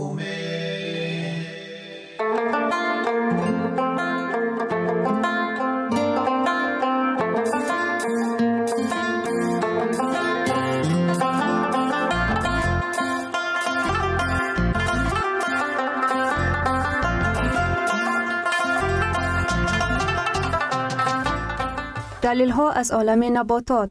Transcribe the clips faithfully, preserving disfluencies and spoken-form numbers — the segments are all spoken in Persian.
امید. دلیل ها از عالم نباتات.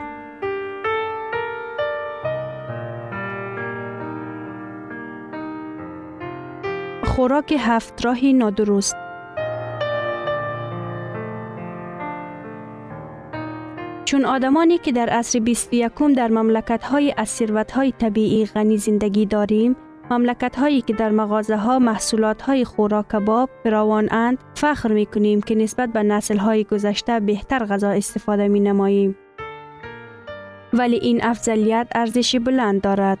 خوراک هفت راهی نادرست. چون آدمانی که در عصر بیست و یکم در مملکت‌های از ثروت‌های طبیعی غنی زندگی داریم، مملکت‌هایی که در مغازه‌ها محصولات‌های خوراک کباب فراوان اند، فخر می‌کنیم که نسبت به نسل‌های گذشته بهتر غذا استفاده می‌نماییم. ولی این افضلیت ارزشی بلند دارد.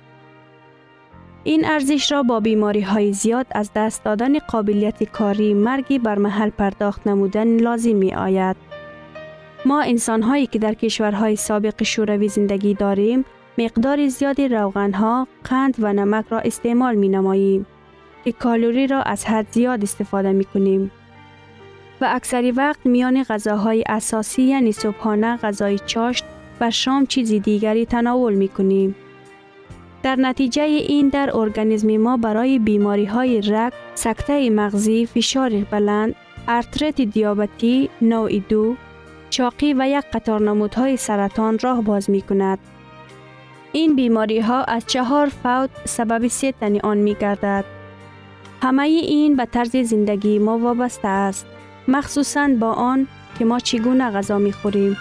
این ارزش را با بیماری‌های زیاد از دست دادن قابلیت کاری، مرگی بر محل پرداخت نمودن لازم می‌آید. ما انسان‌هایی که در کشورهای سابق شوروی زندگی داریم، مقدار زیادی روغن‌ها، قند و نمک را استعمال می‌نماییم که کالری را از حد زیاد استفاده می‌کنیم. و اکثر وقت میان غذاهای اساسی یعنی صبحانه، غذای چاشت و شام چیزی دیگری تناول می‌کنیم. در نتیجه این در ارگانیسم ما برای بیماری‌های رگ، سکته مغزی، فشار بلند، ارتریت دیابتی نوع دو، چاقی و یک قطار نمودهای سرطان راه باز می‌کند. این بیماری‌ها از چهار فوت سبب سه تن آن می‌گردد. همه این به طرز زندگی ما وابسته است، مخصوصاً با آن که ما چگونه غذا می‌خوریم.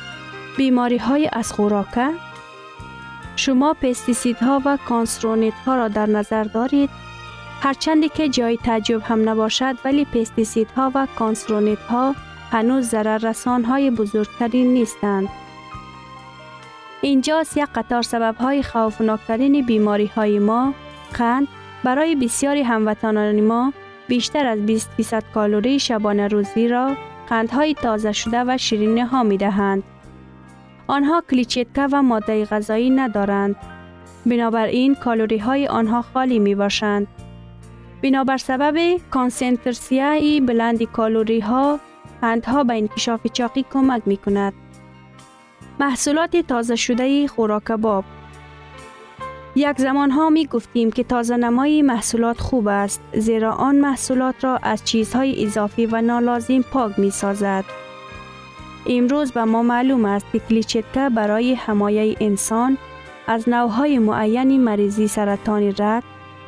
بیماری‌های از خوراکه. شما پستیسیدها و کانسرونیدها را در نظر دارید هرچندی که جای تعجب هم نباشد، ولی پستیسیدها و کانسرونیدها هنوز ضرر رسانهای بزرگترین نیستند. اینجاست یک قطار سببهای خوفناکترین بیماریهای ما. قند برای بسیاری هموطنان ما بیشتر از بیست فیصد کالری شبانه روزی را قندهای تازه شده و شیرینه ها می دهند. آنها کلیچیتکه و ماده غذایی ندارند. بنابراین کالری های آنها خالی می باشند. بنابر سبب کانسنترسیای بلند کالری ها، قندها به انکشاف چاقی کمک می کند. محصولات تازه شده خوراک باب. یک زمان ها می گفتیم که تازه نمایی محصولات خوب است، زیرا آن محصولات را از چیزهای اضافی و نالازم پاک می سازد. امروز به ما معلوم است که کلیچیتکه برای حمایه انسان از نوعهای معین مریضی سرطان رگ،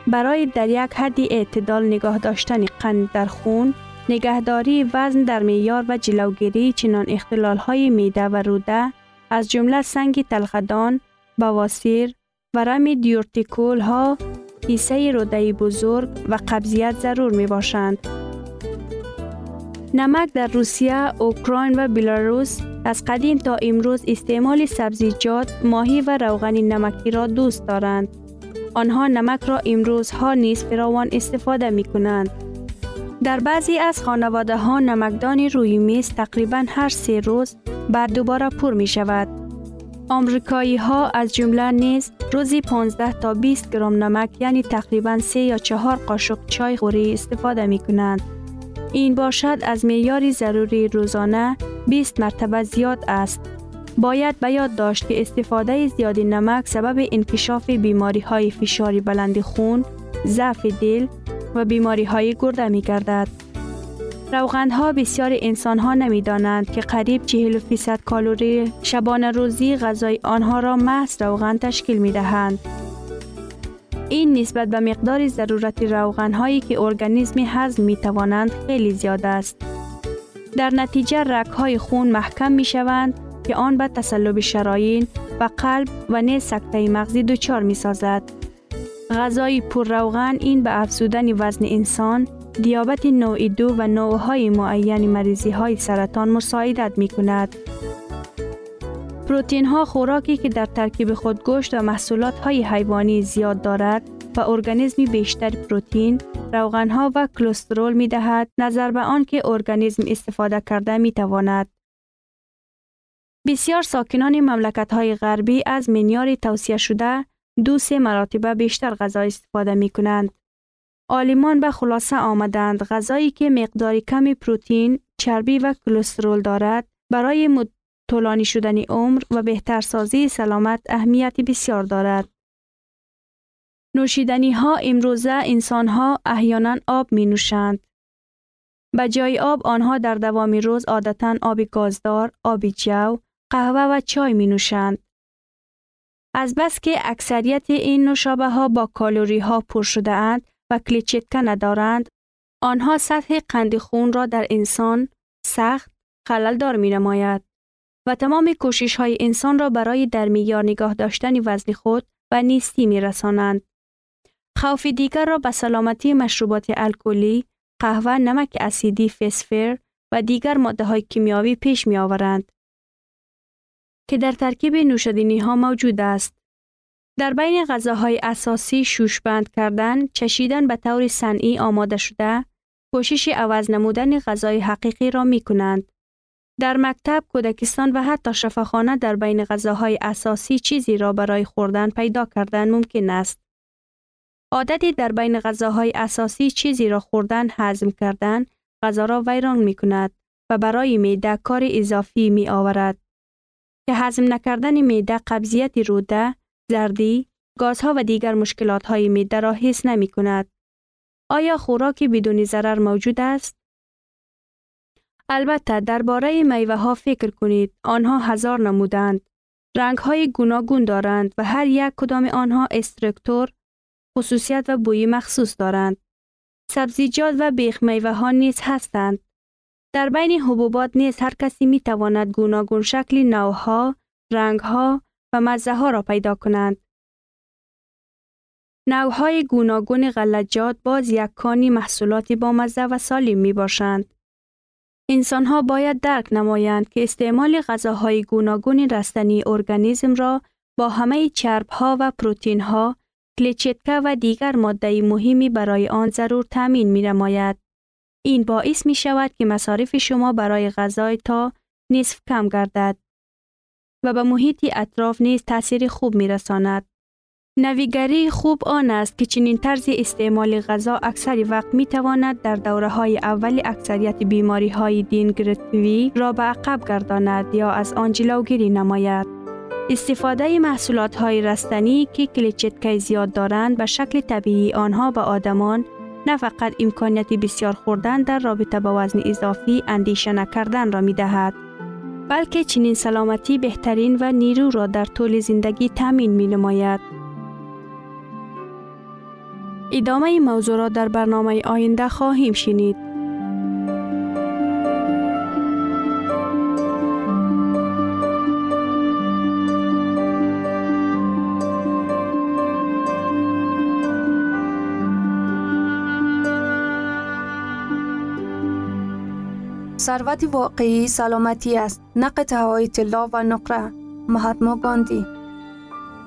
برای در یک حد اعتدال نگاه داشتن قند در خون، نگهداری وزن در معیار و جلوگیری چنان اختلالهای میده و روده، از جمله سنگ تلخدان، بواسیر، ورم دیورتیکول ها، کیسه روده بزرگ و قبضیت ضرور می باشند. نمک در روسیه، اوکراین و بلاروس از قدیم تا امروز استعمال سبزیجات، ماهی و روغن نمکی را دوست دارند. آنها نمک را امروز ها نیز فراوان استفاده می کنند. در بعضی از خانواده ها نمکدان روی میز تقریبا هر سه روز بر دوباره پر می شود. آمریکایی ها از جمله نیز روزی پانزده تا بیست گرم نمک، یعنی تقریبا سه یا چهار قاشق چای خوری استفاده می کنند. این باشد از معیار ضروری روزانه بیست مرتبه زیاد است. باید به یاد داشت که استفاده زیاد نمک سبب انکشاف بیماری های فشار بلند خون، ضعف دل و بیماری های گرده می گردد. روغنها بسیار انسان ها نمی دانند که قریب چهل فیصد کالری شبانه روزی غذای آنها را محض روغن تشکیل می دهند. این نسبت به مقدار ضرورت روغن هایی که ارگانیسم هضم می توانند خیلی زیاد است. در نتیجه رگ های خون محکم می شوند که آن به تصلب شرايین و قلب و نیز سکته مغزی دچار می سازد. غذای پر روغن این به افزودن وزن انسان، دیابت نوع دو و نوعهای معین مریضی های سرطان مساعدت می کند. پروتئین ها خوراکی که در ترکیب خود گوشت و محصولات های حیوانی زیاد دارد و ارگانیسم بیشتر پروتئین، روغن ها و کلسترول می دهد، نظر به آن که ارگانیسم استفاده کرده می تواند. بسیار ساکنان مملکت های غربی از منیار توصیه شده دو سه مراتب بیشتر غذا استفاده می کنند. عالمان به خلاصه آمدند غذایی که مقدار کمی پروتئین، چربی و کلسترول دارد برای مد... طولانی شدن عمر و بهترسازی سلامت اهمیت بسیار دارد. نوشیدنی ها امروزه انسان ها احیانا آب می نوشند. به جای آب آنها در دوام روز عادتاً آب گازدار، آب جو، قهوه و چای می نوشند. از بس که اکثریت این نوشابه ها با کالری ها پر شده اند و کلیچیتکه ندارند، آنها سطح قند خون را در انسان سخت خلل دار می نماید و تمام کوشش های انسان را برای در میار نگاه داشتن وزن خود و نیستی می رسانند. خوف دیگر را به سلامتی مشروبات الکلی، قهوه، نمک اسیدی، فسفر و دیگر ماده های کیمیایی پیش می آورند که در ترکیب نوشیدنی ها موجود است. در بین غذاهای اساسی شوشبند کردن، چشیدن به طور صنعی آماده شده، کوشش عوض نمودن غذای حقیقی را می کنند. در مکتب، کودکستان و حتی شفاخانه در بین غذاهای اساسی چیزی را برای خوردن پیدا کردن ممکن است. عادتی در بین غذاهای اساسی چیزی را خوردن هضم کردن غذا را ویران می کند و برای معده کار اضافی می آورد که هضم نکردن معده قبضیت روده، زردی، گازها و دیگر مشکلات های معده را حس نمی کند. آیا خوراک بدون ضرر موجود است؟ البته درباره میوه ها فکر کنید. آنها هزار نمودند، رنگ های گوناگون دارند و هر یک کدام آنها استرکتور، خصوصیت و بوی مخصوص دارند. سبزیجات و بیخ میوه ها نیز هستند. در بین حبوبات نیز هر کسی می تواند گوناگون شکل نوها، رنگ ها و مزه ها را پیدا کنند. نوهای گوناگون غلجات باز یکانی محصولاتی بامزه و سالم می باشند. انسانها باید درک نمایند که استعمال غذاهای گوناگون رستنی ارگانیسم را با همه چربها و پروتینها، کلچتکا و دیگر ماده مهمی برای آن ضرور تامین می نماید. این باعث می شود که مصارف شما برای غذای تا نصف کم گردد و به محیط اطراف نیز تاثیر خوب می رساند. نویگری خوب آن است که چنین طرز استعمال غذا اکثر وقت می تواند در دوره های اول اکثریت بیماری های دینگرتوی را به عقب گرداند یا از آن جلوگیری نماید. استفاده محصولات های رستنی که کلچتکای زیاد دارند به شکل طبیعی آنها به آدمان نه فقط امکانیت بسیار خوردن در رابطه با وزن اضافی اندیشه نکردن را می دهد، بلکه چنین سلامتی بهترین و نیرو را در طول زندگی تامین می نماید. ادامه این موضوع را در برنامه آینده خواهیم شنید. ثروت واقعی سلامتی است، نه قطعه‌های طلا و نقره. مهاتما گاندی.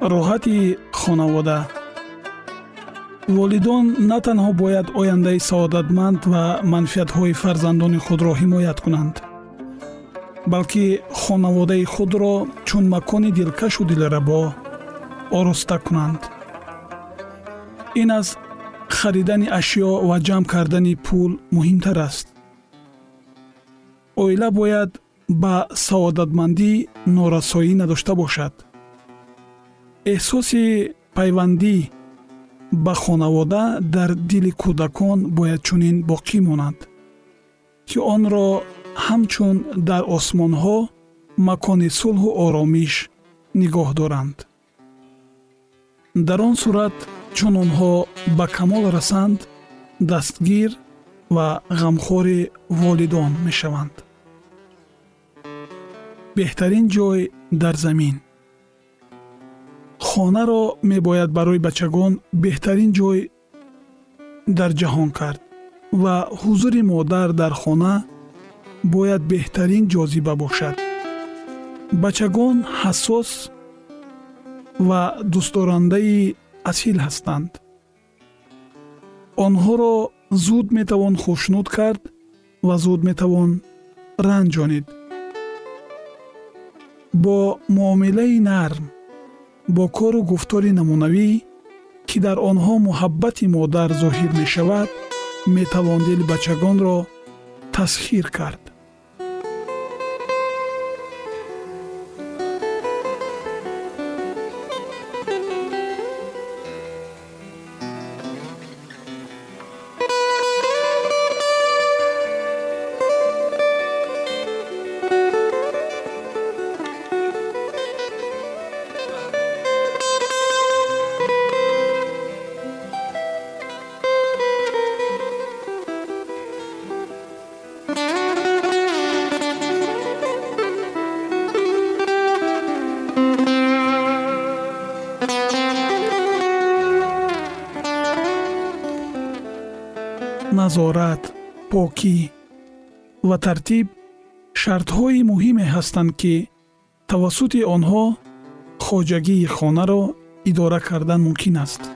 راحتی خانواده. والدان نه تنها باید آینده سعادتمند و منفعت‌های فرزندان خود را حمایت کنند، بلکه خانواده خود را چون مکان دلکش و دلربا آراسته کنند. این از خریدن اشیا و جمع کردن پول مهمتر است. عائله باید به سعادتمندی نارسایی نداشته باشد. احساس پیوندی به خانواده در دل کودکان باید چنین باقی ماند که آن را همچون در آسمان ها مکان صلح و آرامش نگاه دارند. در آن صورت چون آنها به کمال رسند، دستگیر و غمخوار والدان می شوند. بهترین جای در زمین. خانه را می باید برای بچگان بهترین جای در جهان کرد و حضور مادر در خانه باید بهترین جاذبه باشد. بچگان حساس و دوست دارنده اصیل هستند. آنها را زود می توان خوشنود کرد و زود می توان رنجانید. با معامله نرم، با کار و گفتار نمونوی که در آنها محبت مادر ظاهر می شود، می توان دل بچگان را تسخیر کرد. نظارت، پاکی و ترتیب شرط‌های مهمی هستند که توسط آنها خواجگی خانه را اداره کردن ممکن است.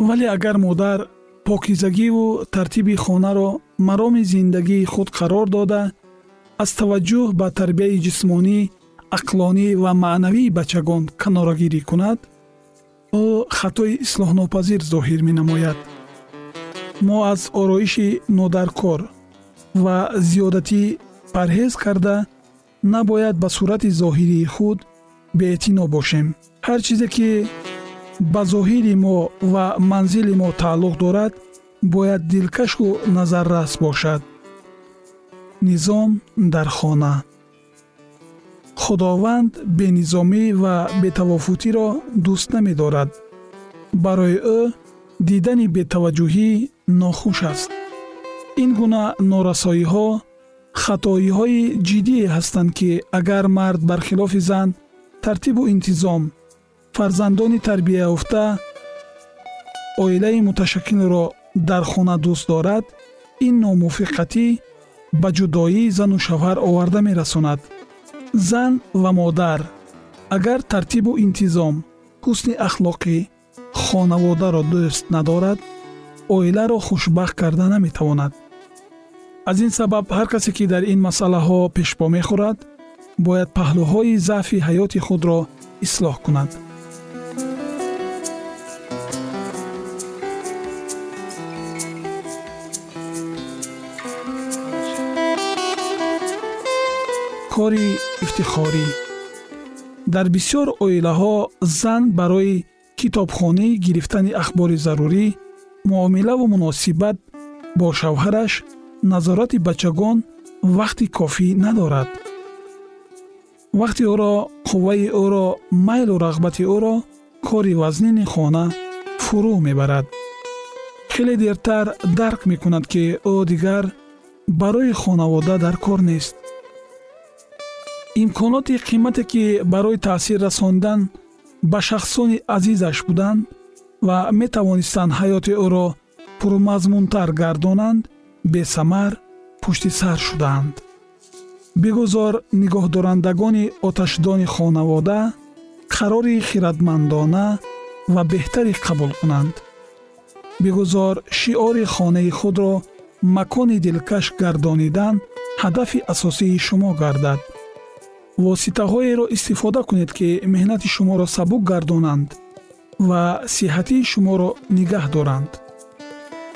ولی اگر مادر پاکیزگی و ترتیب خانه را مرام زندگی خود قرار داده، از توجه به تربیت جسمانی، عقلانی و معنوی بچگان کنارگیری کند، او خطای اصلاح ناپذیر ظاهر می نماید. ما از آرایش نادرکار و زیادتی پرهیز کرده نباید به صورت ظاهری خود بی‌اعتنا باشیم. هر چیزی که به ظاهر ما و منزل ما تعلق دارد باید دلکش و نظررس باشد. نظام در خانه. خداوند به نظامی و به توافتی را دوست نمی دارد. برای او دیدن به توجهی ناخوش است. این گونه نارسایی ها خطایی های جدی هستند که اگر مرد برخلاف زن ترتیب و انتظام فرزندان تربیت یافته عائله متشکل را در خانه دوست دارد، این ناموافقتی به جدایی زن و شوهر آورده می رساند. زن و مادر اگر ترتیب و انتظام حسن اخلاقی خانواده را دوست ندارد، عائله را خوشبخت کرده نمیتواند. از این سبب هر کسی که در این مسئله ها پیش پا میخورد باید پهلوهای ضعف حیات خود را اصلاح کند. کار افتخاری. در بسیار عائله ها زن برای کتابخوانی، گرفتن اخبار ضروری، معامله و مناسبت با شوهرش، نظارت بچگان وقتی کافی ندارد. وقتی او را، قوه او را، میل و رغبت او را کار وزنین خانه فرو میبرد. خیلی دیرتر درک میکند که او دیگر برای خانواده در کار نیست. امکانات قیمتی که برای تأثیر رساندن به شخصان عزیزش بودند و می توانستند حیات او را پرمضمونتر گردانند، به ثمر پشت سر شدند. بگذار نگاه دارندگان آتشدان خانواده قرار خیرتمندانه و بهتری قبول کنند. بگذار شعار خانه خود را مکان دلکش گردانیدن هدف اساسی شما گردد. واسطه های را استفاده کنید که مهنت شما را سبک گردانند و صحتی شما را نگه دارند.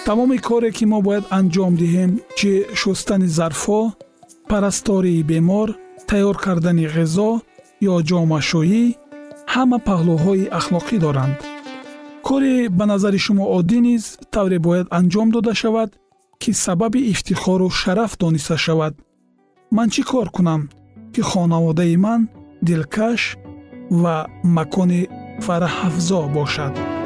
تمام کاری که ما باید انجام دهیم، چه شستن ظرف‌ها، پرستاری بیمار، تیار کردن غذا یا جامه‌شویی، همه پهلوهای اخلاقی دارند. کاری به نظر شما عادی نیز طوری باید انجام داده شود که سبب افتخار و شرف دانسته شود. من چی کار کنم که خانواده من دلکش و مکان فرح افزا باشد؟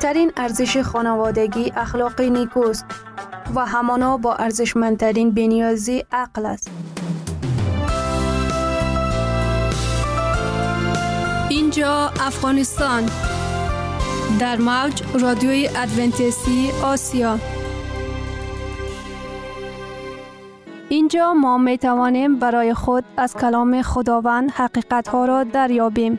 ترین ارزش خانوادگی اخلاق نیکوست و همانا با ارزشمندترین بنیازی عقل است. اینجا افغانستان در موج رادیوی ادونتیستی آسیا. اینجا ما می توانیم برای خود از کلام خداوند حقیقت ها را دریابیم.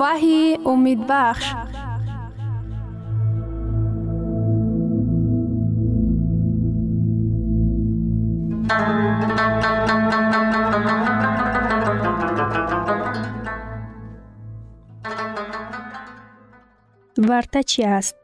وحی امید بخش. ورطه چی است؟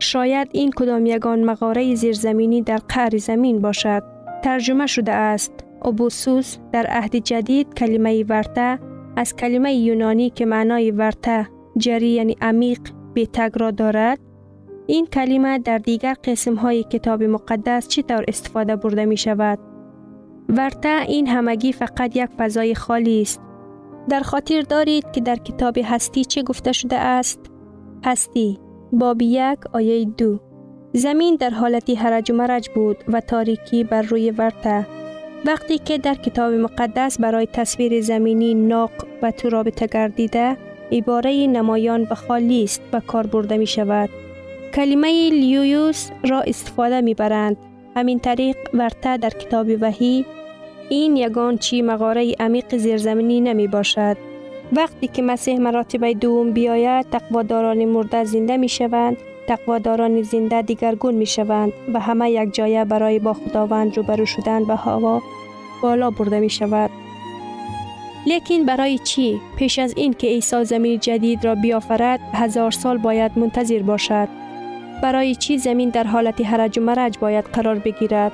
شاید این کدام یگان مغاره زیرزمینی در قعر زمین باشد. ترجمه شده است. اوبوسوس در عهد جدید کلمه ورطه از کلمه یونانی که معنای ورطه جری یعنی عمیق بی تگ را دارد. این کلمه در دیگر قسم های کتاب مقدس چطور استفاده برده می شود؟ ورطه این همگی فقط یک فضای خالی است. در خاطر دارید که در کتاب هستی چه گفته شده است؟ هستی باب یک آیه دو. زمین در حالتی هرج و مرج بود و تاریکی بر روی ورطه. وقتی که در کتاب مقدس برای تصویر زمینی ناق و ترابطه گردیده عباره نمایان به خالی است و کار برده می شود. کلمه لیویوس را استفاده می برند. همین طریق ورطه در کتاب وحی این یگان چی مغاره عمیق زیرزمینی نمی باشد. وقتی که مسیح مراتب دوم بیاید تقواداران مرده زنده می شوند، تقواداران زنده دیگرگون می شوند و همه یک جایه برای با خداوند روبرو شدن به هوا بالا برده می شود. لیکن برای چی؟ پیش از این که عیسی زمین جدید را بیافرد هزار سال باید منتظر باشد. برای چی زمین در حالت هرج و مرج باید قرار بگیرد؟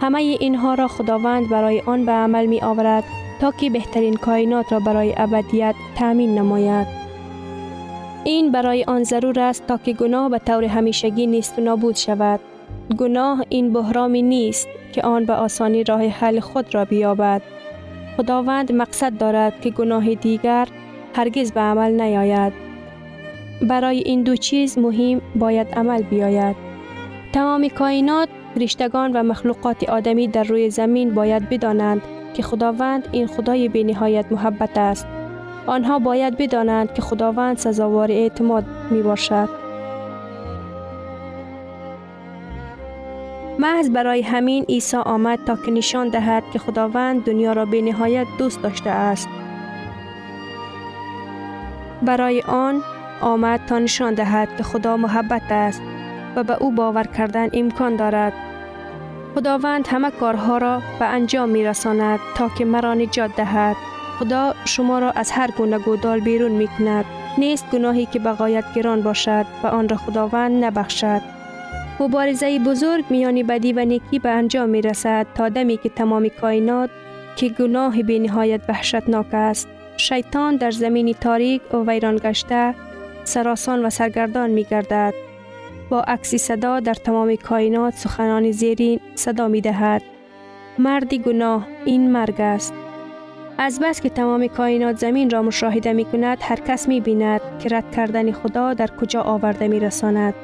همه اینها را خداوند برای آن به عمل می آورد تا که بهترین کائنات را برای ابدیت تأمین نماید. این برای آن ضرور است تا که گناه به طور همیشگی نیست و نابود شود. گناه این بحرامی نیست که آن به آسانی راه حل خود را بیابد. خداوند مقصد دارد که گناه دیگر هرگز به عمل نیاید. برای این دو چیز مهم باید عمل بیاید. تمام کائنات، فرشتگان و مخلوقات آدمی در روی زمین باید بدانند که خداوند این خدای بی نهایت محبت است. آنها باید بدانند که خداوند سزاوار اعتماد می باشد. محض برای همین عیسی آمد تا که نشان دهد که خداوند دنیا را بی نهایت دوست داشته است. برای آن آمد تا نشان دهد که خدا محبت است و به او باور کردن امکان دارد. خداوند همه کارها را به انجام می رساند تا که مرا نجات دهد. خدا شما را از هر گونه گودال بیرون می کند. نیست گناهی که به غایت گران باشد و آن را خداوند نبخشد. مبارزه بزرگ میان بدی و نیکی به انجام می رسد تا دمی که تمام کائنات که گناه بی نهایت وحشتناک است. شیطان در زمین تاریک و ویران گشته سراسان و سرگردان می گردد. با عکسی صدا در تمام کائنات سخنان زیرین صدا می دهد. مرد گناه این مرگ است. از بس که تمام کائنات زمین را مشاهده می کند هر کس می بیند که رد کردن خدا در کجا آورده می رساند.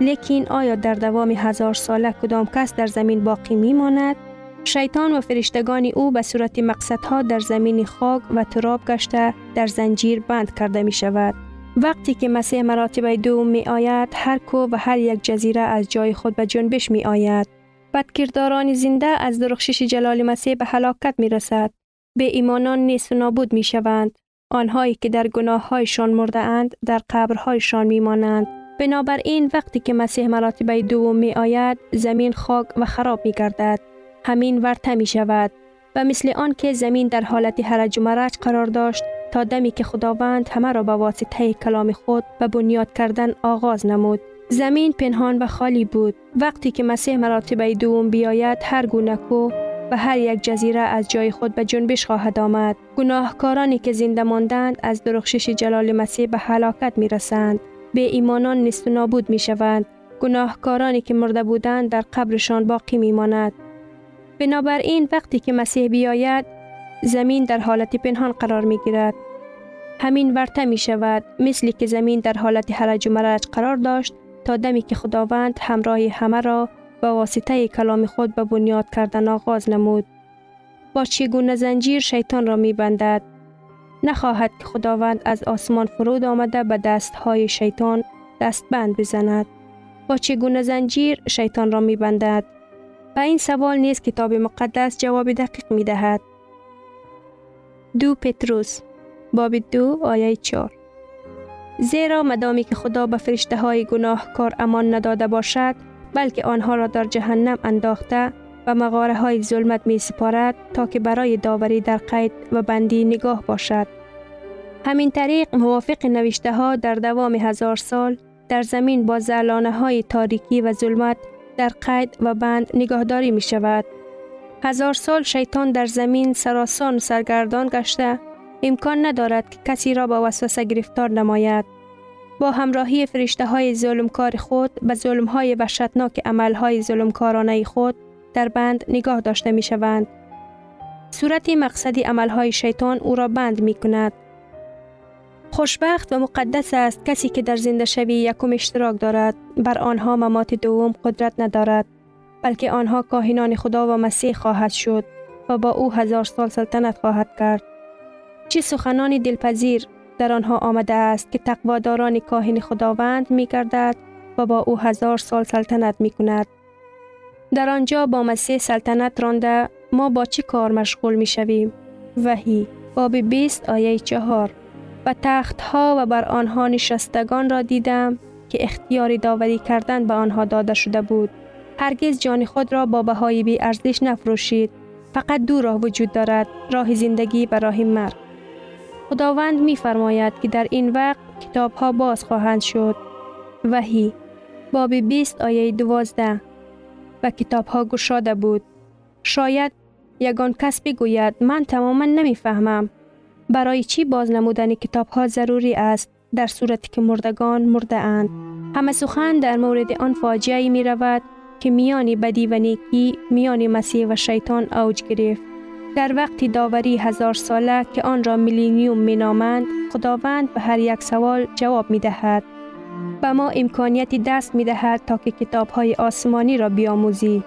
لیکن آیا در دوام هزار ساله کدام کس در زمین باقی می ماند؟ شیطان و فرشتگان او به صورت مقصدها در زمین خاک و تراب گشته در زنجیر بند کرده می شود. وقتی که مسیح مراتب دوم می آید، هر کوه و هر یک جزیره از جای خود به جنبش می آید. بدکرداران زنده از درخشش جلال مسیح به هلاکت می رسد. به ایمانان نیست و نابود می شوند. آنهایی که در گناههایشان مرده اند، در قبرهایشان می مانند. بنابراین وقتی که مسیح مراتب دوم می آید، زمین خاک و خراب می گردد. همین ورطه می شود. و مثل آن که زمین در حالت هرج و مرج قرار داشت، تا دمی که خداوند همه را به واسطه کلام خود به بنیاد کردن آغاز نمود. زمین پنهان و خالی بود. وقتی که مسیح مراتب دوم بیاید هر گونه کوه و هر یک جزیره از جای خود به جنبش خواهد آمد. گناهکارانی که زنده ماندند از درخشش جلال مسیح به هلاکت می رسند. به ایمانان نیست و نابود می شوند. گناهکارانی که مرده بودند در قبرشان باقی می ماند. بنابراین وقتی که مسیح بیاید زمین در حالت پنهان قرار می گیرد. همین ورطه می شود. مثلی که زمین در حالت هرج و مرج قرار داشت تا دمی که خداوند همراه همه را با واسطه کلام خود به بنیاد کردن آغاز نمود. با چگونه زنجیر شیطان را می بندد. نخواهد که خداوند از آسمان فرود آمده به دستهای شیطان دست بند بزند. با چگونه زنجیر شیطان را می بندد. به این سوال نیز کتاب مقدس جواب دقیق می دهد. دو پتروس باب دو آیه چهار. زیرا مدامی که خدا به فرشته های گناهکار امان نداده باشد بلکه آنها را در جهنم انداخته و مغاره های ظلمت می سپارد تا که برای داوری در قید و بندی نگاه باشد. همین طریق موافق نوشته ها در دوام هزار سال در زمین با زلانه های تاریکی و ظلمت در قید و بند نگاهداری می شود. هزار سال شیطان در زمین سراسان و سرگردان گشته، امکان ندارد که کسی را با وسوسه گرفتار نماید. با همراهی فرشته های ظلمکار خود به ظلم های وحشتناک عمل های ظلمکارانه خود در بند نگاه داشته می شوند. صورت مقصدی عمل های شیطان او را بند می کند. خوشبخت و مقدس است کسی که در زنده شوی یکم اشتراک دارد، بر آنها ممات دوم قدرت ندارد، بلکه آنها کاهنان خدا و مسیح خواهد شد و با او هزار سال سلطنت خواهد کرد. چه سخنان دلپذیر در آنها آمده است که تقواداران کاهن خداوند می گردد و با او هزار سال سلطنت می کند. در آنجا با مسیح سلطنت رانده ما با چه کار مشغول می شویم؟ وحی باب بیست آیه چهار. و تختها و بر آنها نشستگان را دیدم که اختیار داوری کردن به آنها داده شده بود. هرگز جان خود را با بهای بی ارزش نفروشید. فقط دو راه وجود دارد، راه زندگی و راه مرگ. خداوند می فرماید که در این وقت کتاب ها باز خواهند شد. وحی باب بیست آیه دوازده. و کتاب ها گشاده بود. شاید یگان کس بگوید من تماما نمی فهمم. برای چی باز نمودن کتاب ها ضروری است در صورتی که مردگان مرده اند؟ همه سخن در مورد آن فاجعه می رود که میان بدی و نیکی، میان مسیح و شیطان اوج گرفت. در وقت داوری هزار ساله که آن را میلینیوم می نامند، خداوند به هر یک سوال جواب می دهد. به ما امکانیتی دست می دهد تا که کتاب های آسمانی را بیاموزی.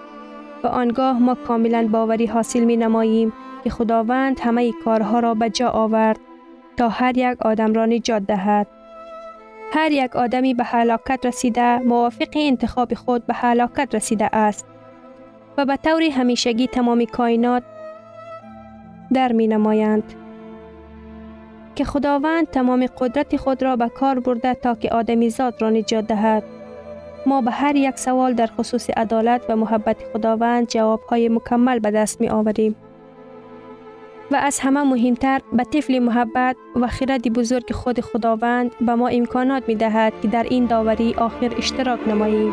و آنگاه ما کاملا باوری حاصل می نماییم که خداوند همه کارها را به جا آورد تا هر یک آدم را نجات دهد. هر یک آدمی به هلاکت رسیده، موافق انتخاب خود به هلاکت رسیده است و به طور همیشگی تمام کائنات در می نمایند که خداوند تمام قدرت خود را به کار برده تا که آدمی زاد را نجات دهد. ما به هر یک سوال در خصوص عدالت و محبت خداوند جوابهای مکمل به دست می آوریم. و از همه مهمتر، به طفل محبت و خرد بزرگ خود خداوند به ما امکانات می دهد که در این داوری آخر اشتراک نماییم.